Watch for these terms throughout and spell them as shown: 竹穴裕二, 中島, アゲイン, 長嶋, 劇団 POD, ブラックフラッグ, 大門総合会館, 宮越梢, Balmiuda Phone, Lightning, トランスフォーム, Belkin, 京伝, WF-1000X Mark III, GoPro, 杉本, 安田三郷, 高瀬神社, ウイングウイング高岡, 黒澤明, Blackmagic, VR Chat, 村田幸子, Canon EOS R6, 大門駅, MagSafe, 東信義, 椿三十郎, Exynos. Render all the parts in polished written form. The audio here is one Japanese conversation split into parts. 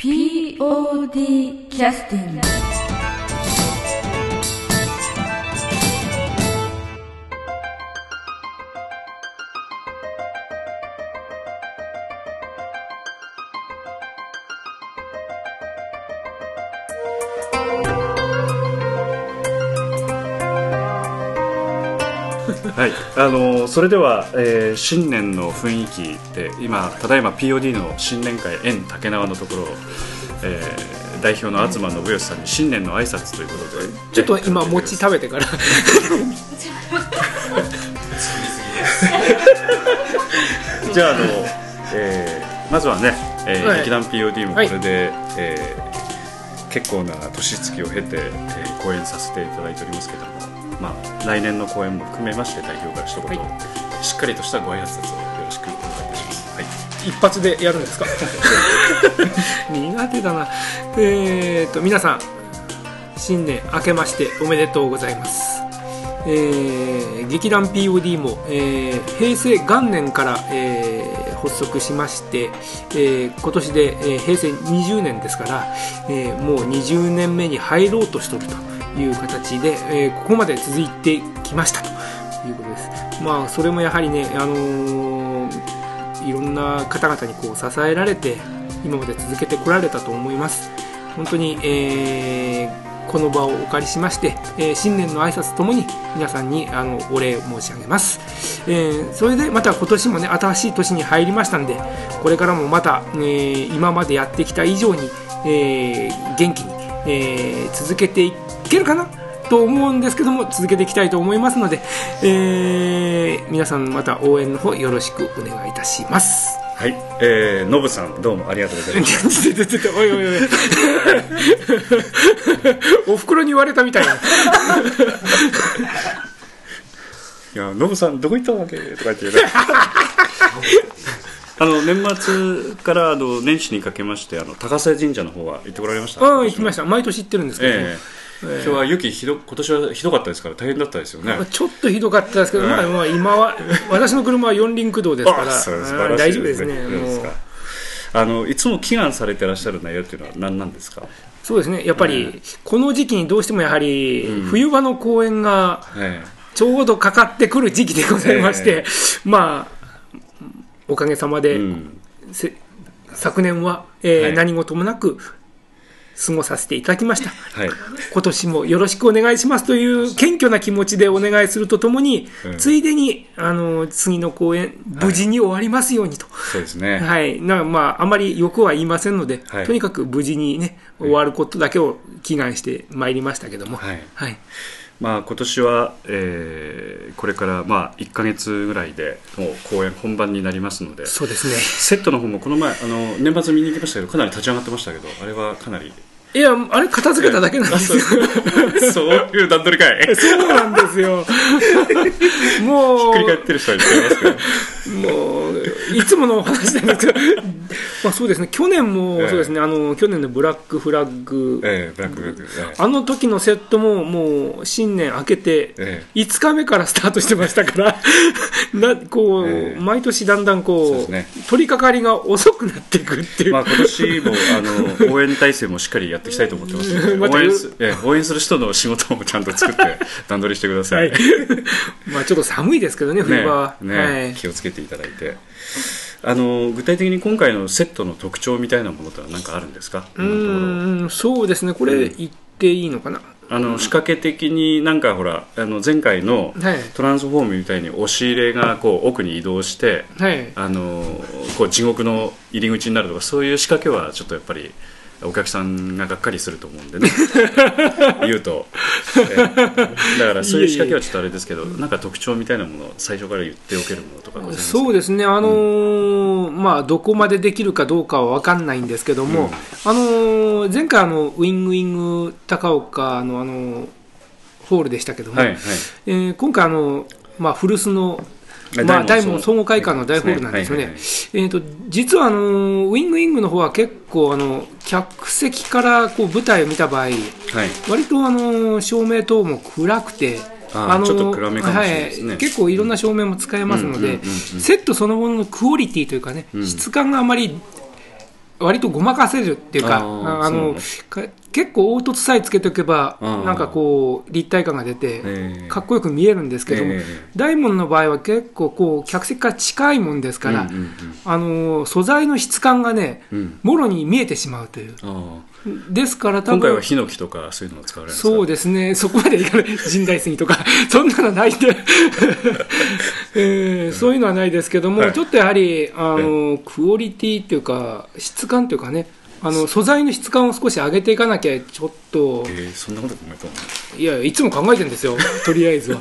POD キャスティング。はい、それでは、新年の雰囲気で今ただいま POD の新年会縁竹縄のところを、代表の東信義さんに新年の挨拶ということで、ちょっと今餅食べてからじゃあ、まずはね、劇団 POD もこれで、はい、結構な年月を経て、公演させていただいておりますけども、まあ、来年の公演も含めまして代表から一言、はい、しっかりとしたご挨拶をよろしくお願いいたします、はい、一発でやるんですか苦手だな。皆さん新年明けましておめでとうございます。劇団 POD も、平成元年から、発足しまして、今年で、平成20年ですから、もう20年目に入ろうとしておるという形で、ここまで続いてきましたということです。まあ、それもやはりね、いろんな方々にこう支えられて今まで続けてこられたと思います。本当に、この場をお借りしまして、新年の挨拶ともに皆さんにお礼を申し上げます。それでまた今年もね、新しい年に入りましたんで、これからもまた、今までやってきた以上に、元気に、続けていけるかなと思うんですけども、続けていきたいと思いますので、皆さんまた応援の方よろしくお願いいたします。はい、ノブさんどうもありがとうございましたおいおいおいおふくろに言われたみたいないや、ノブさんどこ行ったわけとか言って年末から年始にかけまして、高瀬神社の方は行ってこられました？行きました。毎年行ってるんですけど、ね、今日は雪今年はひどかったですから大変だったですよね。ちょっとひどかったですけど、まあ、今は私の車は四輪駆動ですから大丈夫ですね。いつも祈願されてらっしゃる内容というのは何なんですか？そうですね、やっぱりこの時期にどうしてもやはり冬場の公演がちょうどかかってくる時期でございまして、まあおかげさまで、昨年は、何事もなく過ごさせていただきました、はい、今年もよろしくお願いしますという謙虚な気持ちでお願いするとともに、ついでに次の公演無事に終わりますようにと、そうですね、はい、まあ、あまり欲は言いませんので、はい、とにかく無事に、ね、終わることだけを祈願してまいりましたけども、はいはい、まあ、今年は、これからまあ1ヶ月ぐらいでもう公演本番になりますので、そうですね、セットの方もこの前年末見に行きましたけど、かなり立ち上がってましたけど、あれはかなり、いや、あれ片付けただけなんですよそういう段取りかいそうなんですよもうひっくり返ってる人はいますけどもういつもの話なんですけどまあ、そうですね、去年もそうですね、去年のブラックフラッグ、あの時のセットももう新年明けて5日目からスタートしてましたからこう、毎年だんだんこう、ね、取り掛かりが遅くなっていくっていう、まあ、今年も応援体制もしっかりやっていきたいと思ってますので応援する人の仕事もちゃんと作って段取りしてください、はい、まあちょっと寒いですけどね、冬場は、はい、気をつけていただいて、具体的に今回のセットの特徴みたいなものって何かあるんですか？そうですね、これ言っていいのかな、仕掛け的になんかほら前回のトランスフォームみたいに押し入れがこう奥に移動して、はい、こう地獄の入り口になるとか、そういう仕掛けはちょっとやっぱりお客さんががっかりすると思うんでね言うと、だからそういう仕掛けはちょっとあれですけど、なんか特徴みたいなものを最初から言っておけるものとかございますか？そうですね、まあ、どこまでできるかどうかは分かんないんですけども、前回ウイングウイング高岡のホールでしたけども、今回まあ、古巣のまあ、大門総合会館の大ホールなんですよね。実はウイングイングの方は結構客席からこう舞台を見た場合、割と照明等も暗くて、ちょっと暗めかもしれないですね。結構いろんな照明も使えますので、セットそのもののクオリティというかね、質感があまり割とごまかせるっていうか、結構凹凸さえつけておけばなんかこう立体感が出てかっこよく見えるんですけども、大門の場合は結構こう客席から近いもんですから、素材の質感がね、もろに見えてしまうという。ですから多分今回はヒノキとかそういうのを使われるんですか。そうですね、そこまでいかない、神代杉とかそんなのないんで、そういうのはないですけども、はい、ちょっとやはりクオリティっていうか質感というかね、素材の質感を少し上げていかなきゃちょっと、そんなこと考えたの？いや、いつも考えてるんですよとりあえずは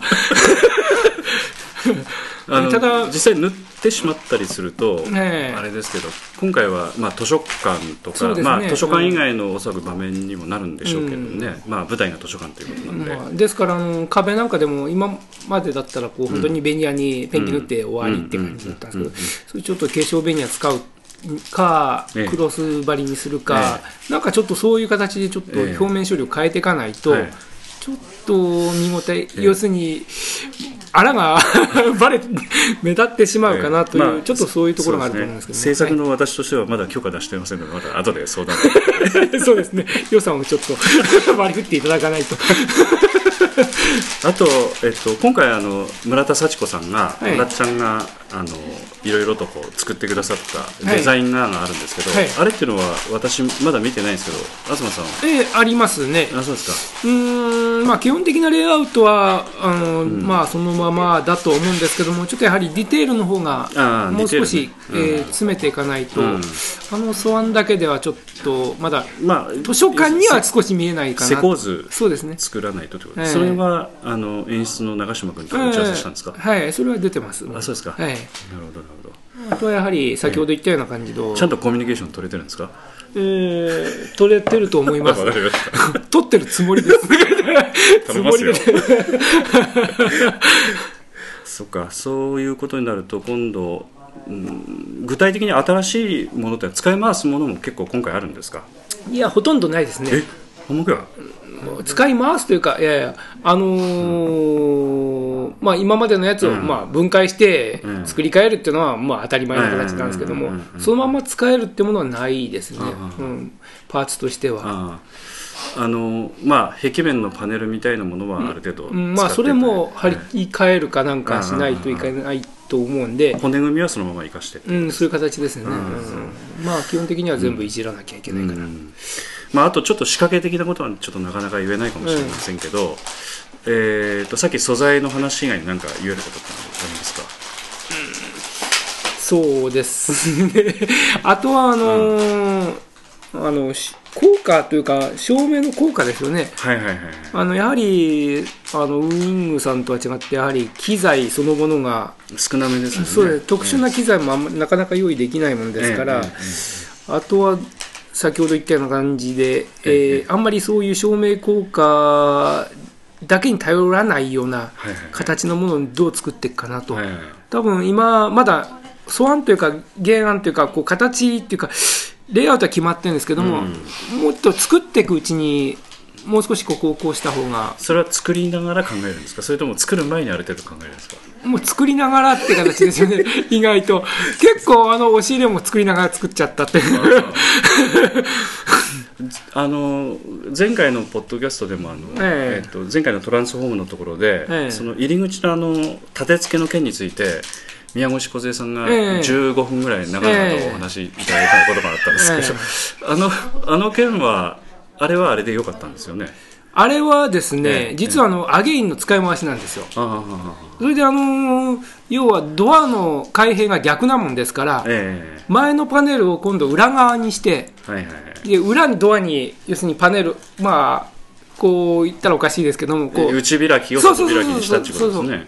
ただ実際塗ってしまったりすると、あれですけど、今回はまあ図書館とか、ね、まあ、図書館以外のおそらく場面にもなるんでしょうけどね、まあ、舞台が図書館ということなんで、ですから壁なんかでも今までだったらこう本当にベニヤにペンキ塗って終わりって感じだったんですけど、それちょっと化粧ベニヤ使うかクロス張りにするか、なんかちょっとそういう形でちょっと表面処理を変えていかないと、ちょっと見応え、要するにあらが目立ってしまうかなという、ちょっとそういうところがあると思うんですけど、ね、制作の私としてはまだ許可出していませんので、まだ後で相談そうですね、予算をちょっと割り振っていただかないとあと、今回村田幸子さんが、村田ちゃんがいろいろとこう作ってくださったデザインがあるんですけど、あれっていうのは私まだ見てないんですけど、東さんは。ありますね。あ、そうですか。まあ、基本的なレイアウトはまあ、そのままだと思うんですけども、ちょっとやはりディテールの方がもう少し、詰めていかないと、素案だけではちょっとまだ、図書館には少し見えないかな。施工図作らないとということです。それは演出の長嶋君と打ち合わせしたんですか。はい、それは出てます。あ、そうですか。はい、なるほどなるほど。あとはやはり先ほど言ったような感じの、ちゃんとコミュニケーション取れてるんですか。取れてると思います。取ってるつもりです。頼みますよ。そっか、そういうことになると今度、具体的に新しいものって使い回すものも結構今回あるんですか。いや、ほとんどないですね。本当は。使い回すというか、いやいや、まあ、今までのやつをまあ分解して作り変えるっていうのはまあ当たり前の形なんですけども、そのまま使えるってものはないですね、パーツとしては。まあ、壁面のパネルみたいなものはある程度使って、まあ、それも張り替えるかなんかしないといけないと思うんで、骨組みはそのまま生かしてって、そういう形ですね。まあ、基本的には全部いじらなきゃいけないから。まあ、あとちょっと仕掛け的なことはちょっとなかなか言えないかもしれませんけど、さっき素材の話以外に何か言えることってありますか。そうですねあとは効果というか照明の効果ですよね。やはりウイングさんとは違って、やはり機材そのものが少なめですね。そうです。特殊な機材もなかなか用意できないものですから、あとは先ほど言ったような感じで、あんまりそういう照明効果だけに頼らないような形のものをどう作っていくかなと。多分今まだ素案というか原案というかこう形というかレイアウトは決まってるんですけども、もっと作っていくうちにもう少しここをこうした方が。それは作りながら考えるんですか、それとも作る前にある程度考えるんですか。もう作りながらって形ですよね意外と結構押し入れも作りながら作っちゃったって前回のポッドキャストでも前回のトランスフォームのところで、その入り口の立て付けの件について宮越梢さんが15分ぐらい長々とお話しいただいたことがあったんですけど、あの件はあれはあれで良かったんですよね。あれはですね、実はアゲインの使い回しなんですよ。それで要はドアの開閉が逆なもんですから、前のパネルを今度裏側にして、で裏のドアに要するにパネル、まあこう言ったらおかしいですけども、こう内開きを外開きにしたってことですね。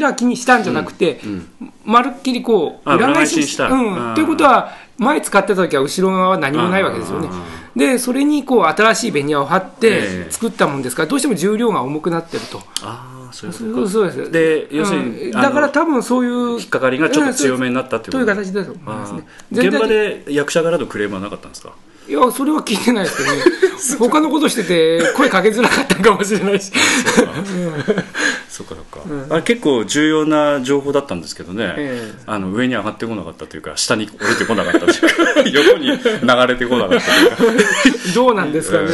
開きにしたんじゃなくて、まるっきりこう裏返しにした。ということは前使ってた時は後ろ側は何もないわけですよね。でそれにこう新しいベニヤを貼って作ったもんですから、どうしても重量が重くなってると。そうです。で要するにだから多分そういう引っかかりがちょっと強めになったという形だと思いますね。現場で役者からのクレームはなかったんですか。いやそれは聞いてないですけどね他のことしてて声かけづらかったかもしれないしそうかそうか、うん、あれ結構重要な情報だったんですけどね、上に上がってこなかったというか下に降りてこなかったというか横に流れてこなかったというかどうなんですかね、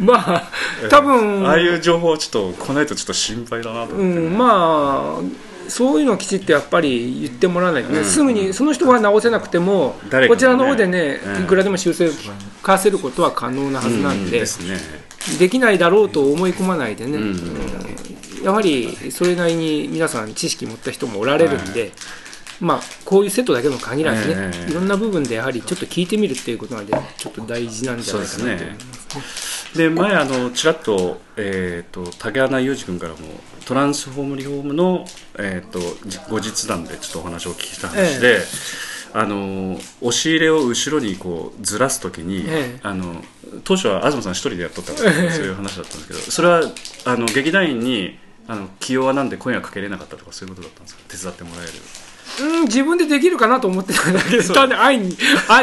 まあ多分ああいう情報はちょっと来ないとちょっと心配だなと思って、ね、うん、まあそういうのをきちっとやっぱり言ってもらわないとね、うん、すぐにその人は直せなくても、ね、こちらの方でね、いくらでも修正を聞かせることは可能なはずなんで、できないだろうと思い込まないでね、やはりそれなりに皆さん知識持った人もおられるんで、まあ、こういうセットだけの限らずね、いろんな部分でやはりちょっと聞いてみるっていうことなんでちょっと大事なんじゃないかなと思いますね。で前ちらっと、竹穴裕二君からもトランスフォームリフォームの、後日談でちょっとお話を聞いた話で、押し入れを後ろにこうずらすときに、当初は東さん一人でやっとったから、そういう話だったんですけど、それは劇団員に気弱なんで声がかけれなかったとかそういうことだったんですか？手伝ってもらえる？自分でできるかなと思ってたんだけど、案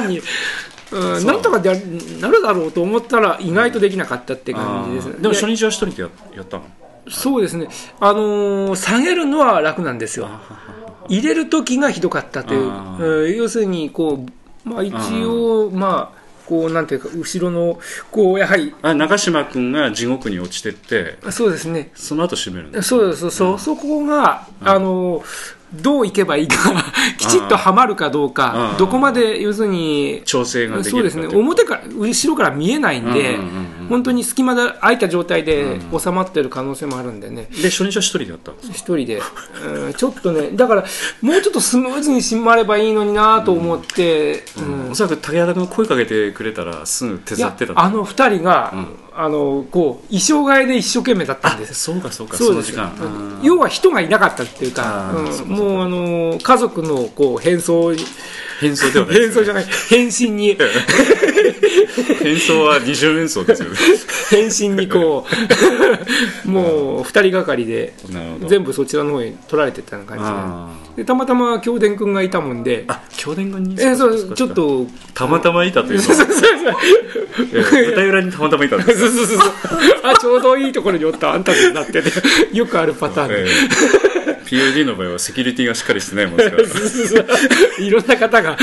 になんとかなるだろうと思ったら意外とできなかったって感じですね。でも初日は一人でやったの？そうですね、下げるのは楽なんですよ。入れる時がひどかったという、要するにこう、まあ、一応まあこうなんていうか後ろのこうやはり長嶋君が地獄に落ちてって、そうですね、その後締めるんです。そうそうそう、そこがどういけばいいかきちっとはまるかどうか、どこまで要するに調整ができるか。そうですね、表から後ろから見えないんで、本当に隙間が空いた状態で収まってる可能性もあるんでね。で初日は一人でやったんですか？一人でちょっとね、だからもうちょっとスムーズに締まればいいのになと思って、おそらく竹原君が声かけてくれたらすぐ手伝ってた。2人がこう衣装替えで一生懸命だったんです。そうかそうか、その時間要は人がいなかったっていうか、もう家族のこう変身に変装は二重変装ですよね。変身にこうもう2人がかりで全部そちらの方に取られてったような感じで、たまたま京伝君がいたもんで、京伝君にちょっとたまたまいたというか、舞台裏にたまたまいたんです。ちょうどいいところにおった、あんたになってて、よくあるパターンで、POD の場合はセキュリティがしっかりしてないもんですからいろんな方が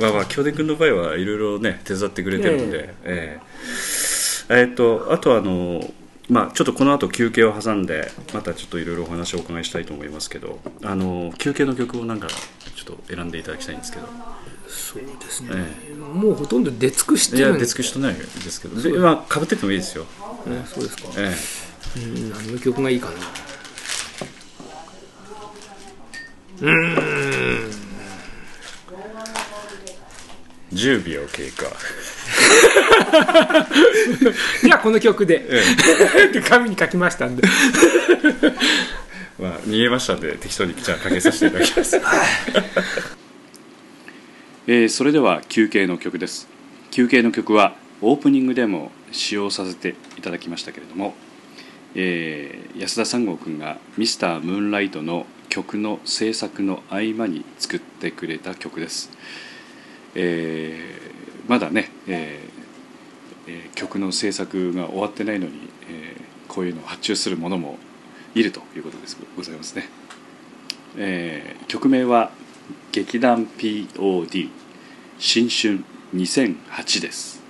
まあ京伝君の場合はいろいろね手伝ってくれてるので、あとまあちょっとこの後休憩を挟んでまたちょっといろいろお話をお伺いしたいと思いますけど、休憩の曲をなんかちょっと選んでいただきたいんですけど。そうですね、もうほとんど出尽くしてるんで。いや出尽くしてないですけど、今かぶっててもいいですよ。そうですか。何の曲がいいかな。10秒経過じゃあこの曲で、紙に書きましたんでまあ逃げましたんで適当にじゃあかけさせていただきますそれでは休憩の曲です。休憩の曲はオープニングでも使用させていただきましたけれども、安田三郷君が Mr. Moonlight の曲の制作の合間に作ってくれた曲です。まだね、曲の制作が終わってないのに、こういうのを発注する者もいるということですございますね。曲名は劇団 POD 新春2008です。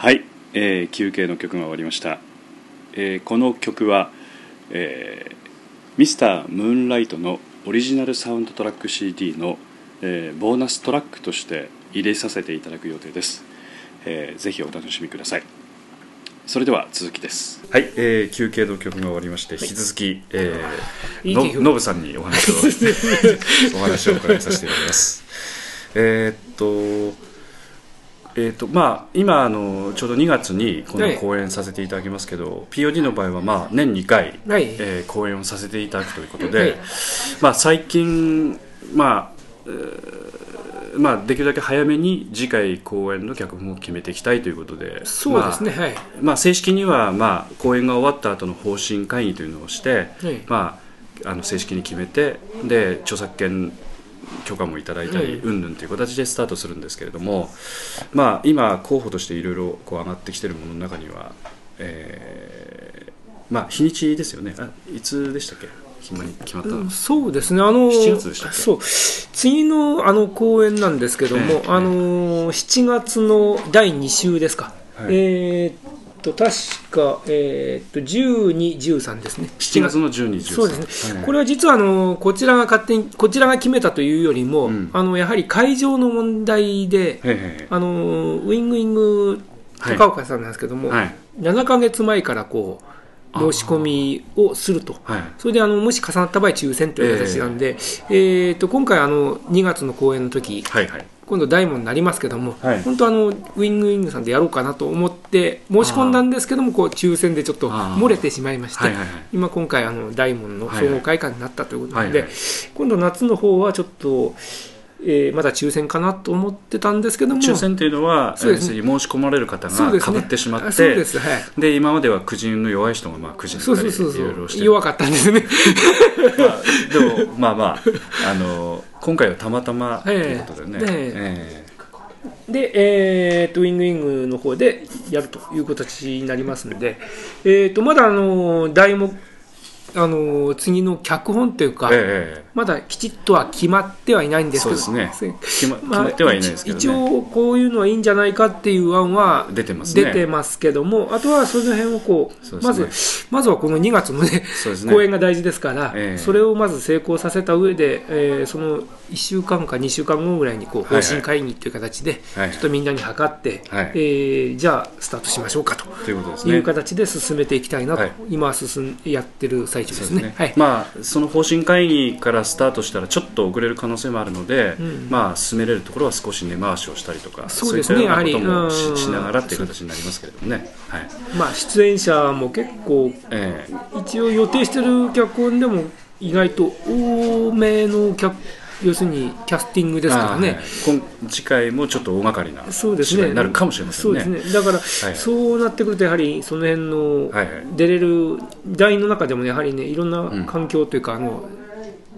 はい、休憩の曲が終わりました。この曲は、Mr. Moonlight のオリジナルサウンドトラック CD の、ボーナストラックとして入れさせていただく予定です。ぜひお楽しみください。それでは続きです。はい、休憩の曲が終わりまして、はい、引き続き、ノブさんにお話を伺いさせていただきます。まあ、今ちょうど2月にこの公演させていただきますけど、はい、POD の場合は、まあ、年2回、はい公演をさせていただくということで、はいまあ、最近、まあ、できるだけ早めに次回公演の脚本を決めていきたいということで、そうですね、まあはいまあ、正式には、まあ、公演が終わった後の方針会議というのをして、はいまあ、正式に決めてで著作権許可もいただいたり、うんぬんという形でスタートするんですけれども、まあ、今候補としていろいろ上がってきているものの中には、まあ、日にちですよね。あ、いつでしたっけ決まったの。そうですね、7月でしたっけ。そう次の、公演なんですけども、7月の第2週ですか、はい、確か、12、13ですね。7月の12、13。そうですね。はいはい、これは実はこちらが決めたというよりも、うん、やはり会場の問題で、はいはいはい、ウィング高岡さんなんですけども、はいはい、7ヶ月前からこう申し込みをすると、はい、それでもし重なった場合抽選という形なんで、今回2月の公演の時、はいはい、今度大門になりますけども、はい、本当ウィングさんでやろうかなと思って申し込んだんですけども、こう抽選でちょっと漏れてしまいまして、はいはいはい、今回大門の総合会館になったということなので、はいはいはいはい、今度夏の方はちょっとまだ抽選かなと思ってたんですけども、抽選というのはそうです、ね、申し込まれる方がかぶってしまって、で今まではくじの弱い人がくじになったりいろいろして弱かったんですね、まあ、でもまあまあ今回はたまたまということでね、でウィングの方でやるという形になりますので、まだ題目次の脚本というか、まだきちっとは決まってはいないんですけど、そうですね、決まってはいないですけどね、一応こういうのはいいんじゃないかっていう案は出てますね、出てますけども、あとはその辺をこう、まずはこの2月の、ねね、公演が大事ですから、それをまず成功させた上で、その1週間か2週間後ぐらいにこう方針会議という形で、はいはい、ちょっとみんなに諮って、はい、じゃあスタートしましょうかという形で進めていきたいなと、はい、今やってる最中ですね。そうですね、はい、まあ、その方針会議からスタートしたらちょっと遅れる可能性もあるので、うん、まあ、進めれるところは少し根回しをしたりとか、そうですね、そういったようなことも しながらという形になりますけれどもね、はい、まあ、出演者も結構、一応予定してる脚本でも意外と多めの要するにキャスティングですからね、はい、次回もちょっと大掛かりな芝居になるかもしれませんね。そうですね、だから、はい、そうなってくるとやはりその辺の出れる台の中でもやはりね、いろんな環境というか、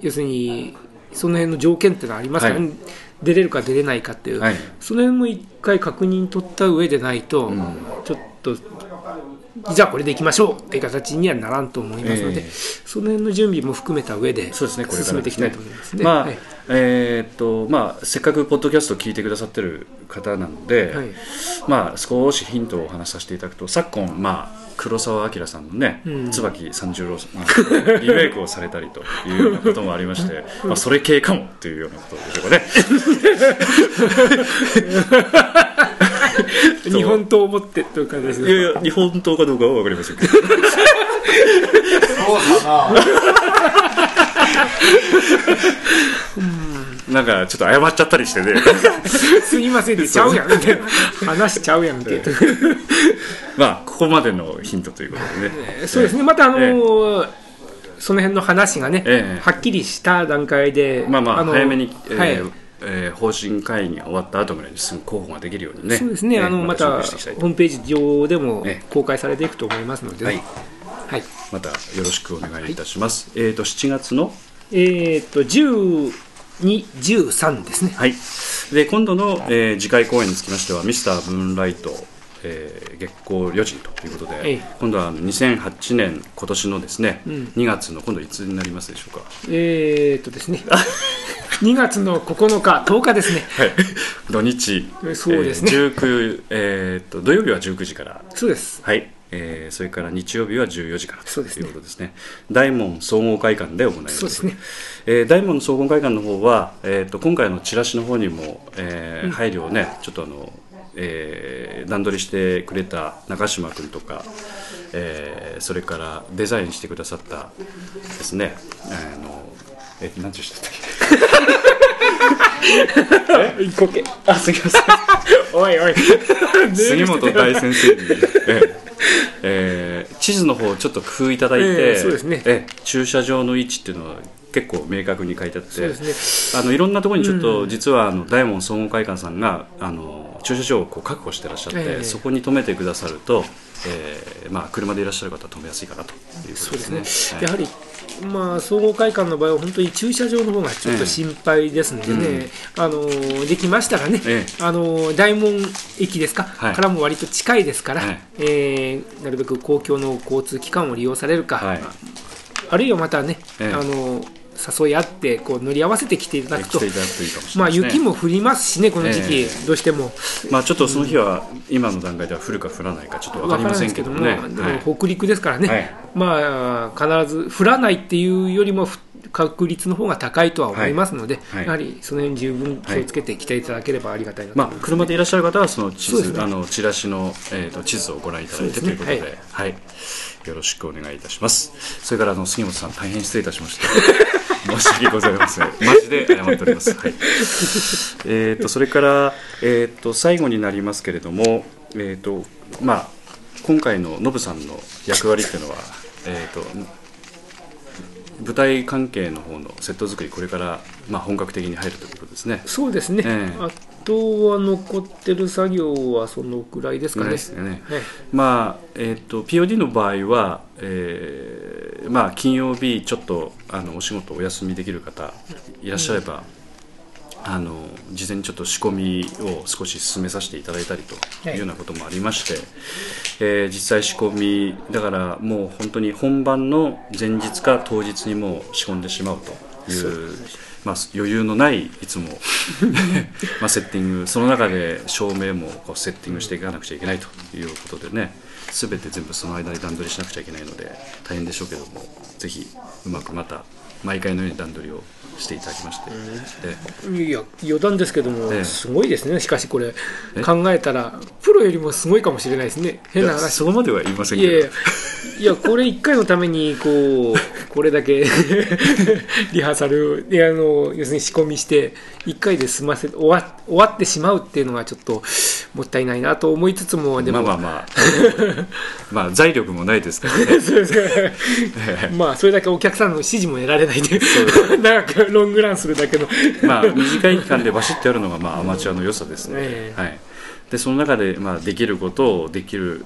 要するにその辺の条件っていうのはありますからね、はい、出れるか出れないかっていう、はい、その辺も一回確認取った上でないと、うん、ちょっとじゃあこれでいきましょうっていう形にはならんと思いますので、その辺の準備も含めた上で進めていきたいと思いますね。まあ、まあ、せっかくポッドキャストを聞いてくださってる方なので、はい、まあ、少しヒントをお話しさせていただくと、昨今、まあ、黒澤明さんのね、椿三十郎さんがリメイクをされたりというようなこともありまして、まあ、それ系かもというようなことでしょうかね日本刀を持ってという感じですね。いやいや、日本刀かどうかは分かりませんけどそうだなんかちょっと謝っちゃったりしてねすいませんでちゃうやんみたいな話しちゃうやんみたいなまあここまでのヒントということでねそうですね、またその辺の話がね、はっきりした段階でまあまあ早めにはい方針会議が終わった後ぐらいにすぐ候補ができるようにね、そうですね、またホームページ上でも公開されていくと思いますので、ね、はいはい、またよろしくお願いいたします、はい、7月の、12、13ですね、はい、で今度の、次回公演につきましてはミスター・ムーンライト、月光旅人ということで、今度は2008年今年のですね、2月の今度いつになりますでしょうか。ですね2月の9日10日ですね、はい、土日そうですね、土曜日は19時からそうです、はい、それから日曜日は14時からということですね。大門総合会館で行います。そうですね、大門総合会館の方は、今回のチラシの方にも、配慮をねちょっと段取りしてくれた中島君とか、それからデザインしてくださったですね、何て言ったっけ一個けあすみませんおいおい杉本大先生に地図の方をちょっと工夫いただいて、そうですね、駐車場の位置っていうのは結構明確に書いてあって、そうですね、いろんなところにちょっと、実は大門総合会館さんが駐車場をこう確保してらっしゃって、そこに止めてくださると、車でいらっしゃる方は止めやすいかなということですね。そうですね、はい、やはり総合会館の場合は本当に駐車場の方がちょっと心配ですのでね、できましたらね、大門駅ですか、はい、からも割と近いですから、はい、なるべく公共の交通機関を利用されるか、はい、あるいはまたね、誘い合ってこう乗り合わせて来ていただくと、雪も降りますしね、この時期、どうしても、ちょっとその日は、今の段階では降るか降らないか、ちょっと分かりませんけども、北陸ですからね、必ず降らないっていうよりも、確率の方が高いとは思いますので、やはりその辺、十分気をつけて来ていただければありがたいなと思います。車でいらっしゃる方は、そのチラシの地図をご覧いただいてということで、よろしくお願いいたします。それから杉本さん、大変失礼いたしました。申し訳ございません。マジで謝っております。はい、それから、最後になりますけれども、今回のノブさんの役割っていうのは、舞台関係の方のセット作り、これから、本格的に入るということですね。そうですね。あとは残ってる作業はそのくらいですかね。POD の場合は、金曜日ちょっとお仕事お休みできる方いらっしゃれば、事前にちょっと仕込みを少し進めさせていただいたりというようなこともありまして、実際仕込みだからもう本当に本番の前日か当日にもう仕込んでしまうという。余裕のないいつもセッティング、その中で照明もこうセッティングしていかなくちゃいけないということでね、すべて全部その間に段取りしなくちゃいけないので大変でしょうけども、ぜひうまくまた毎回のように段取りをしていただきまして、いや余談ですけども、すごいですね。しかしこれ考えたらプロよりもすごいかもしれないですね。変な話、そこまでは言いませんけど、いやこれ1回のためにこれだけリハーサルで要するに仕込みして1回で終わってしまうっていうのがちょっともったいないなと思いつつも、でもまあ財力もないですからね。そうですか。それだけお客さんの支持も得られないで長くロングランするだけの短い期間でバシッとやるのがアマチュアの良さですね。でその中でできることをできる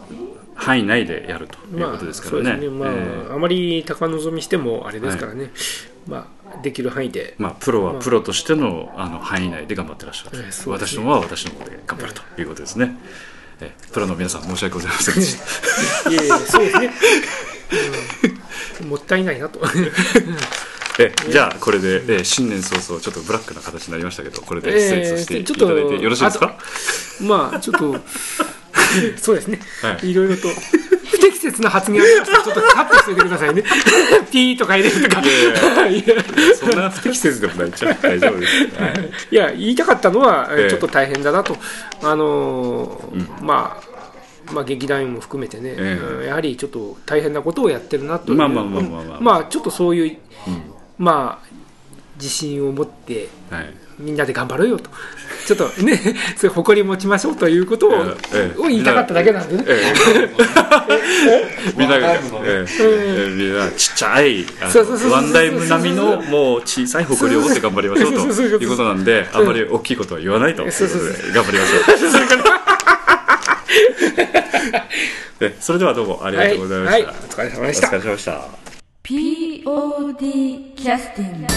範囲内でやるということですからね。あまり高望みしてもあれですからね、できる範囲で、プロはプロとしての範囲内で頑張ってらっしゃる、私どもは私の方で頑張るということですね。プロの皆さん申し訳ございませんでした。いやいやそうですね。もったいないなと。じゃあこれで新年早々ちょっとブラックな形になりましたけど、これで失礼させていただいてよろしいですか？ちょっとそうですね、いろいろと不適切な発言をちょっとカットしておいてくださいね。ピーとか入れるとか、そんな不適切でもない、ちょっと大丈夫です。いや言いたかったのはちょっと大変だなと、劇団員も含めてね、やはりちょっと大変なことをやってるなという、ちょっとそういう自信を持って、みんなで頑張ろうよと、ちょっとね、それ誇り持ちましょうということを言いたかっただけなんでね。みんなちっちゃいワンダイム並みのもう小さい誇りを持って頑張りましょうということなんで、あんまり大きいことは言わないということで頑張りましょう。それではどうもありがとうございました。お疲れ様でした。POD キャスティング。